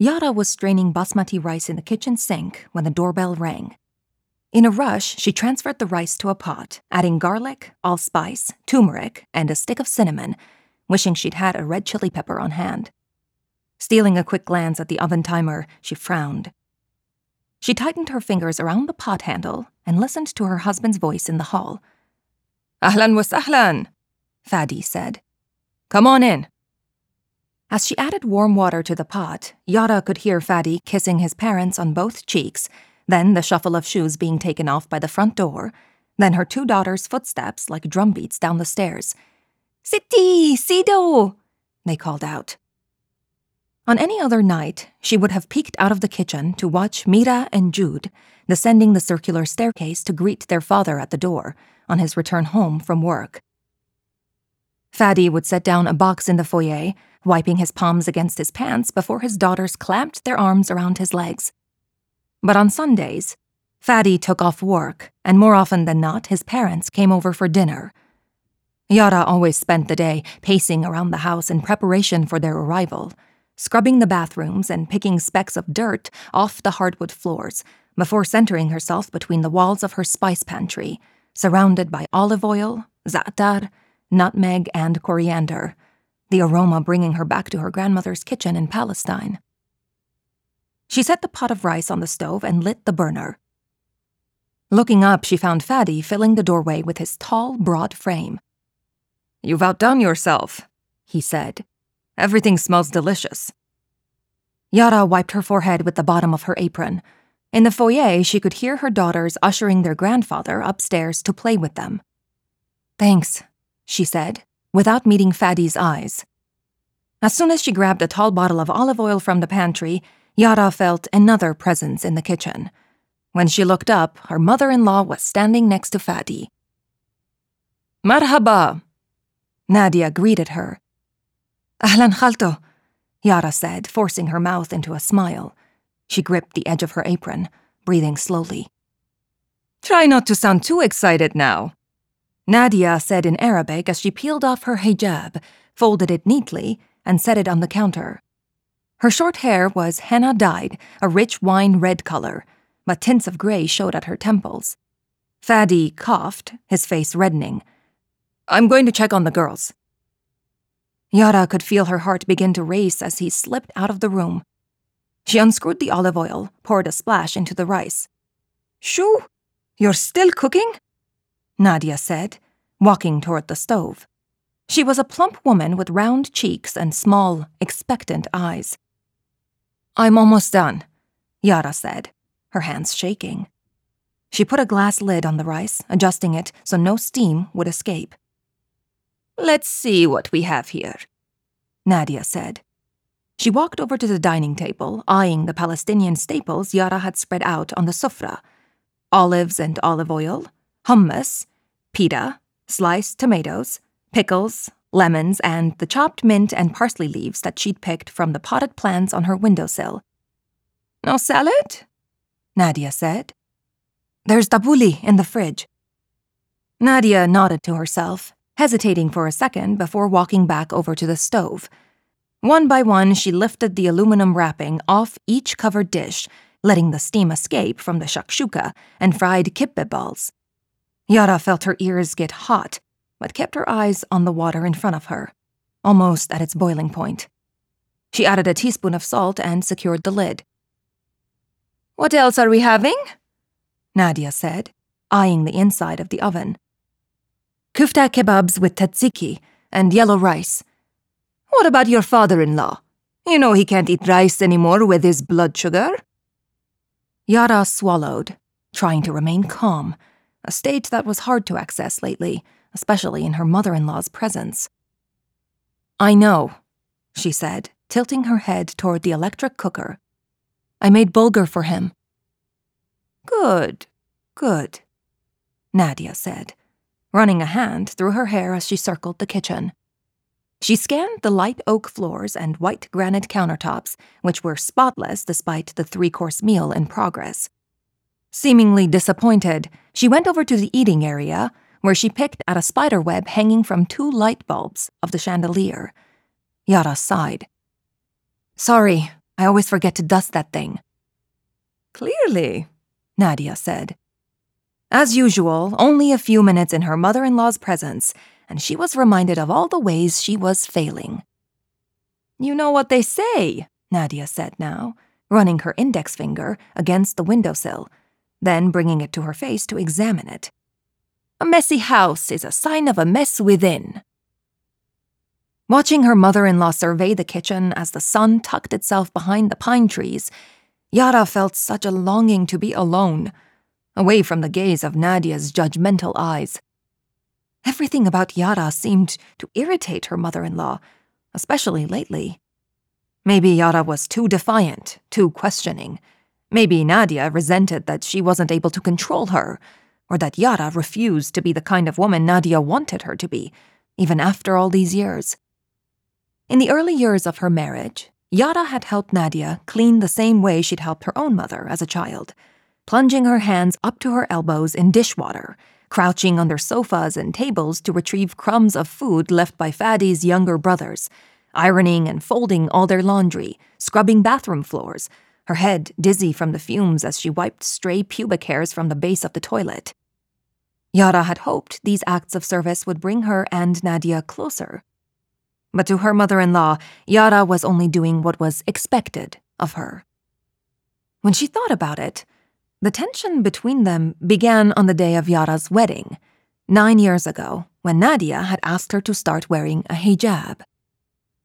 Yara was straining basmati rice in the kitchen sink when the doorbell rang. In a rush, she transferred the rice to a pot, adding garlic, allspice, turmeric, and a stick of cinnamon, wishing she'd had a red chili pepper on hand. Stealing a quick glance at the oven timer, she frowned. She tightened her fingers around the pot handle and listened to her husband's voice in the hall. "Ahlan wa sahlan," Fadi said. "Come on in." As she added warm water to the pot, Yara could hear Fadi kissing his parents on both cheeks, then the shuffle of shoes being taken off by the front door, then her two daughters' footsteps like drumbeats down the stairs. "Siti! Sido!" they called out. On any other night, she would have peeked out of the kitchen to watch Mira and Jude descending the circular staircase to greet their father at the door on his return home from work. Fadi would set down a box in the foyer, wiping his palms against his pants before his daughters clamped their arms around his legs. But on Sundays, Fadi took off work, and more often than not, his parents came over for dinner. Yara always spent the day pacing around the house in preparation for their arrival, scrubbing the bathrooms and picking specks of dirt off the hardwood floors before centering herself between the walls of her spice pantry, surrounded by olive oil, za'atar, nutmeg, and coriander, the aroma bringing her back to her grandmother's kitchen in Palestine. She set the pot of rice on the stove and lit the burner. Looking up, she found Fadi filling the doorway with his tall, broad frame. "You've outdone yourself," he said. "Everything smells delicious." Yara wiped her forehead with the bottom of her apron. In the foyer, she could hear her daughters ushering their grandfather upstairs to play with them. "Thanks," she said, without meeting Fadi's eyes. As soon as she grabbed a tall bottle of olive oil from the pantry, Yara felt another presence in the kitchen. When she looked up, her mother-in-law was standing next to Fadi. "Marhaba," Nadia greeted her. "Ahlan khalto," Yara said, forcing her mouth into a smile. She gripped the edge of her apron, breathing slowly. "Try not to sound too excited now," Nadia said in Arabic as she peeled off her hijab, folded it neatly, and set it on the counter. Her short hair was henna-dyed, a rich wine-red color, but tints of gray showed at her temples. Fadi coughed, his face reddening. "I'm going to check on the girls." Yara could feel her heart begin to race as he slipped out of the room. She unscrewed the olive oil, poured a splash into the rice. "Shoo, you're still cooking?" Nadia said, walking toward the stove. She was a plump woman with round cheeks and small, expectant eyes. "I'm almost done," Yara said, her hands shaking. She put a glass lid on the rice, adjusting it so no steam would escape. "Let's see what we have here," Nadia said. She walked over to the dining table, eyeing the Palestinian staples Yara had spread out on the sufra: olives and olive oil, hummus, pita, sliced tomatoes, pickles, lemons, and the chopped mint and parsley leaves that she'd picked from the potted plants on her windowsill. "No salad?" Nadia said. "There's tabbouleh in the fridge." Nadia nodded to herself, hesitating for a second before walking back over to the stove. One by one, she lifted the aluminum wrapping off each covered dish, letting the steam escape from the shakshuka and fried kibbeh balls. Yara felt her ears get hot, but kept her eyes on the water in front of her, almost at its boiling point. She added a teaspoon of salt and secured the lid. "What else are we having?" Nadia said, eyeing the inside of the oven. "Kufta kebabs with tzatziki and yellow rice." "What about your father-in-law? You know he can't eat rice anymore with his blood sugar." Yara swallowed, trying to remain calm, a state that was hard to access lately, especially in her mother-in-law's presence. "I know," she said, tilting her head toward the electric cooker. "I made bulgur for him." Good, Nadia said, running a hand through her hair as she circled the kitchen. She scanned the light oak floors and white granite countertops, which were spotless despite the three-course meal in progress. Seemingly disappointed, she went over to the eating area, where she picked at a spiderweb hanging from two light bulbs of the chandelier. Yara sighed. "Sorry, I always forget to dust that thing. Clearly, Nadia said. As usual, only a few minutes in her mother-in-law's presence, and she was reminded of all the ways she was failing. You know what they say, Nadia said now, running her index finger against the windowsill, then bringing it to her face to examine it. A messy house is a sign of a mess within. Watching her mother-in-law survey the kitchen as the sun tucked itself behind the pine trees, Yara felt such a longing to be alone, away from the gaze of Nadia's judgmental eyes. Everything about Yara seemed to irritate her mother-in-law, especially lately. Maybe Yara was too defiant, too questioning. Maybe Nadia resented that she wasn't able to control her, or that Yara refused to be the kind of woman Nadia wanted her to be, even after all these years. In the early years of her marriage, Yara had helped Nadia clean the same way she'd helped her own mother as a child, plunging her hands up to her elbows in dishwater, crouching under sofas and tables to retrieve crumbs of food left by Fadi's younger brothers, ironing and folding all their laundry, scrubbing bathroom floors, her head dizzy from the fumes as she wiped stray pubic hairs from the base of the toilet. Yara had hoped these acts of service would bring her and Nadia closer. But to her mother-in-law, Yara was only doing what was expected of her. When she thought about it, the tension between them began on the day of Yara's wedding, 9 years ago, when Nadia had asked her to start wearing a hijab.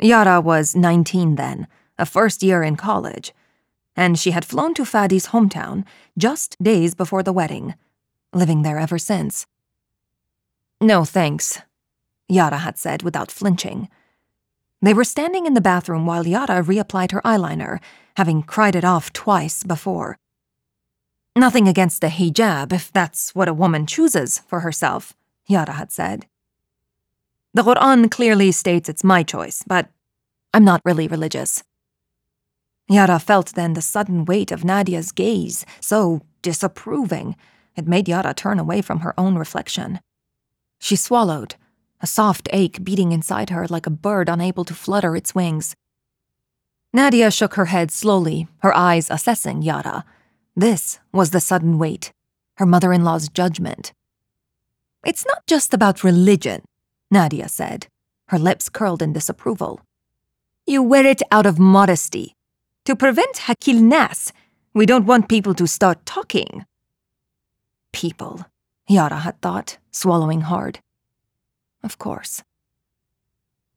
Yara was 19 then, a first year in college, and she had flown to Fadi's hometown just days before the wedding, living there ever since. No thanks, Yara had said without flinching. They were standing in the bathroom while Yara reapplied her eyeliner, having cried it off twice before. Nothing against the hijab, if that's what a woman chooses for herself, Yara had said. The Quran clearly states it's my choice, but I'm not really religious. Yara felt then the sudden weight of Nadia's gaze, so disapproving, it made Yara turn away from her own reflection. She swallowed, a soft ache beating inside her like a bird unable to flutter its wings. Nadia shook her head slowly, her eyes assessing Yara. This was the sudden weight, her mother-in-law's judgment. It's not just about religion, Nadia said, her lips curled in disapproval. You wear it out of modesty. To prevent hakil nas, we don't want people to start talking. People, Yara had thought, swallowing hard. Of course.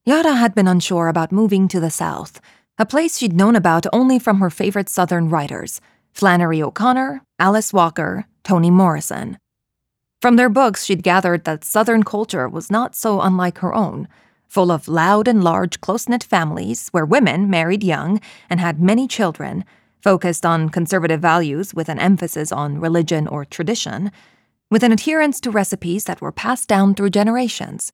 Yara had been unsure about moving to the South, a place she'd known about only from her favorite Southern writers, Flannery O'Connor, Alice Walker, Toni Morrison. From their books, she'd gathered that Southern culture was not so unlike her own, full of loud and large close-knit families where women married young and had many children, focused on conservative values with an emphasis on religion or tradition, with an adherence to recipes that were passed down through generations.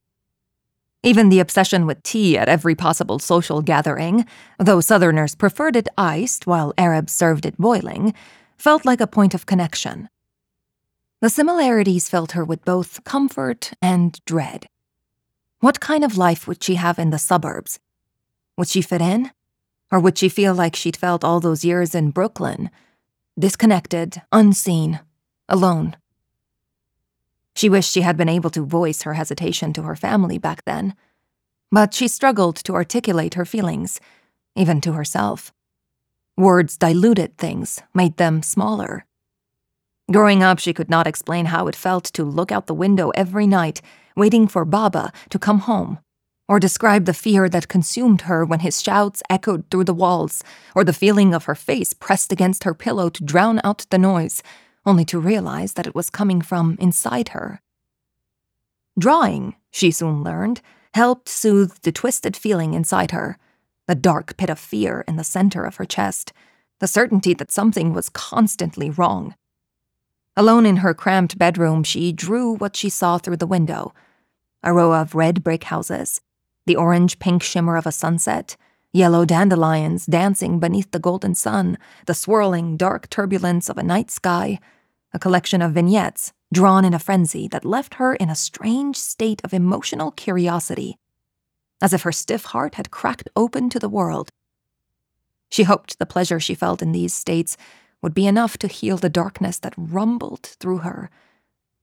Even the obsession with tea at every possible social gathering, though Southerners preferred it iced while Arabs served it boiling, felt like a point of connection. The similarities filled her with both comfort and dread. What kind of life would she have in the suburbs? Would she fit in? Or would she feel like she'd felt all those years in Brooklyn? Disconnected, unseen, alone. She wished she had been able to voice her hesitation to her family back then, but she struggled to articulate her feelings, even to herself. Words diluted things, made them smaller. Growing up, she could not explain how it felt to look out the window every night, waiting for Baba to come home, or describe the fear that consumed her when his shouts echoed through the walls, or the feeling of her face pressed against her pillow to drown out the noise, only to realize that it was coming from inside her. Drawing, she soon learned, helped soothe the twisted feeling inside her, the dark pit of fear in the center of her chest, the certainty that something was constantly wrong. Alone in her cramped bedroom, she drew what she saw through the window, a row of red brick houses, the orange-pink shimmer of a sunset, yellow dandelions dancing beneath the golden sun, the swirling, dark turbulence of a night sky, a collection of vignettes drawn in a frenzy that left her in a strange state of emotional curiosity, as if her stiff heart had cracked open to the world. She hoped the pleasure she felt in these states would be enough to heal the darkness that rumbled through her,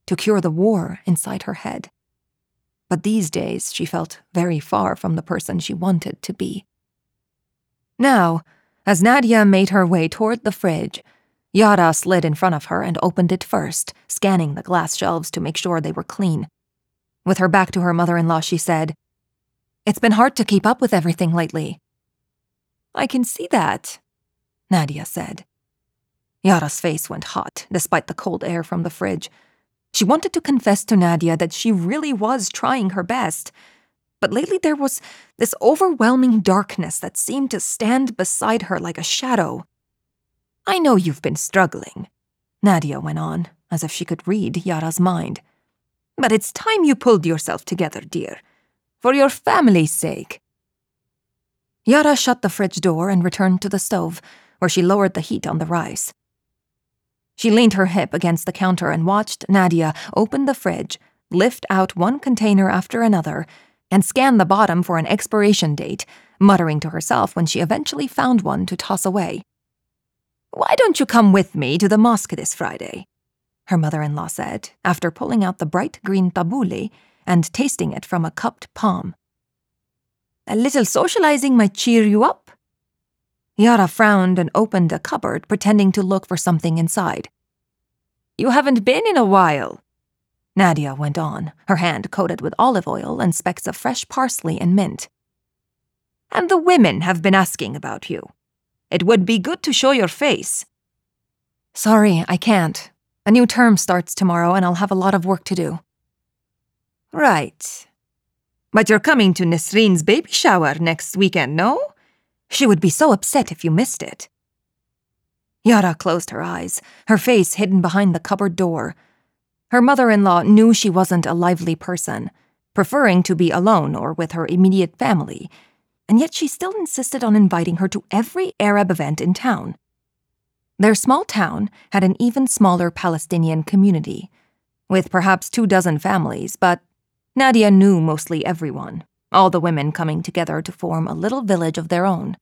to cure the war inside her head. But these days she felt very far from the person she wanted to be. Now, as Nadia made her way toward the fridge, Yara slid in front of her and opened it first, scanning the glass shelves to make sure they were clean. With her back to her mother-in-law, she said, "It's been hard to keep up with everything lately." "I can see that," Nadia said. Yara's face went hot, despite the cold air from the fridge. She wanted to confess to Nadia that she really was trying her best, but lately there was this overwhelming darkness that seemed to stand beside her like a shadow. "I know you've been struggling," Nadia went on, as if she could read Yara's mind. "But it's time you pulled yourself together, dear. For your family's sake." Yara shut the fridge door and returned to the stove, where she lowered the heat on the rice. She leaned her hip against the counter and watched Nadia open the fridge, lift out one container after another, and scan the bottom for an expiration date, muttering to herself when she eventually found one to toss away. "Why don't you come with me to the mosque this Friday?" her mother-in-law said, after pulling out the bright green tabbouleh and tasting it from a cupped palm. "A little socializing might cheer you up." Yara frowned and opened a cupboard, pretending to look for something inside. "You haven't been in a while," Nadia went on, her hand coated with olive oil and specks of fresh parsley and mint. "And the women have been asking about you. It would be good to show your face." "Sorry, I can't. A new term starts tomorrow and I'll have a lot of work to do." "Right. But you're coming to Nesreen's baby shower next weekend, no? She would be so upset if you missed it." Yara closed her eyes, her face hidden behind the cupboard door. Her mother-in-law knew she wasn't a lively person, preferring to be alone or with her immediate family, and yet she still insisted on inviting her to every Arab event in town. Their small town had an even smaller Palestinian community, with perhaps 24 families, but Nadia knew mostly everyone, all the women coming together to form a little village of their own.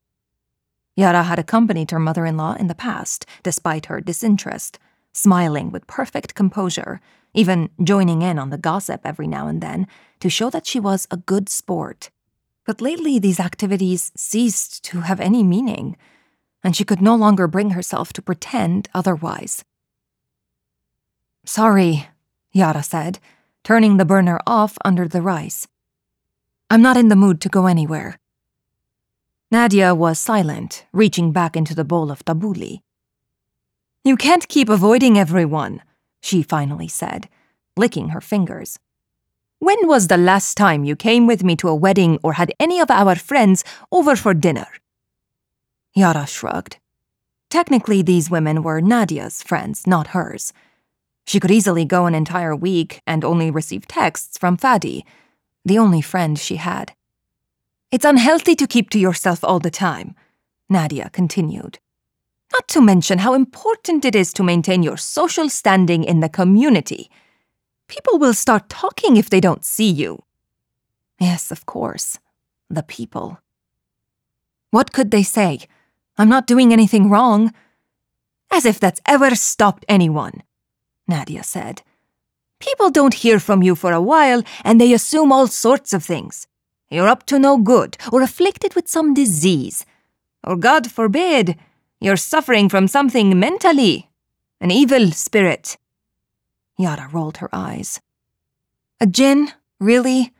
Yara had accompanied her mother-in-law in the past, despite her disinterest, smiling with perfect composure, even joining in on the gossip every now and then to show that she was a good sport. But lately these activities ceased to have any meaning, and she could no longer bring herself to pretend otherwise. "Sorry," Yara said, turning the burner off under the rice. "I'm not in the mood to go anywhere." Nadia was silent, reaching back into the bowl of tabbouleh. "You can't keep avoiding everyone," she finally said, licking her fingers. "When was the last time you came with me to a wedding or had any of our friends over for dinner?" Yara shrugged. Technically, these women were Nadia's friends, not hers. She could easily go an entire week and only receive texts from Fadi, the only friend she had. "It's unhealthy to keep to yourself all the time," Nadia continued. "Not to mention how important it is to maintain your social standing in the community. People will start talking if they don't see you." Yes, of course. The people. What could they say? "I'm not doing anything wrong." "As if that's ever stopped anyone," Nadia said. "People don't hear from you for a while, and they assume all sorts of things. You're up to no good, or afflicted with some disease. Or, God forbid, you're suffering from something mentally. An evil spirit." Yara rolled her eyes. "A djinn? Really?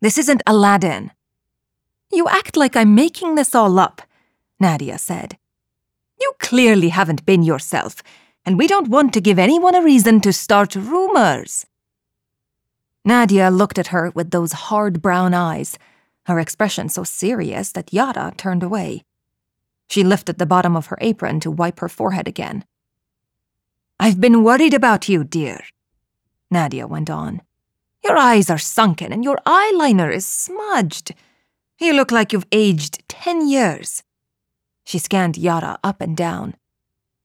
This isn't Aladdin." "You act like I'm making this all up," Nadia said. "You clearly haven't been yourself, and we don't want to give anyone a reason to start rumors." Nadia looked at her with those hard brown eyes, her expression so serious that Yara turned away. She lifted the bottom of her apron to wipe her forehead again. "I've been worried about you, dear," Nadia went on. "Your eyes are sunken and your eyeliner is smudged. You look like you've aged 10 years. She scanned Yara up and down.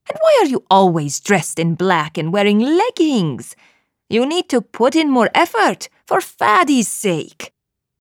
"And why are you always dressed in black and wearing leggings? You need to put in more effort, for Fadi's sake."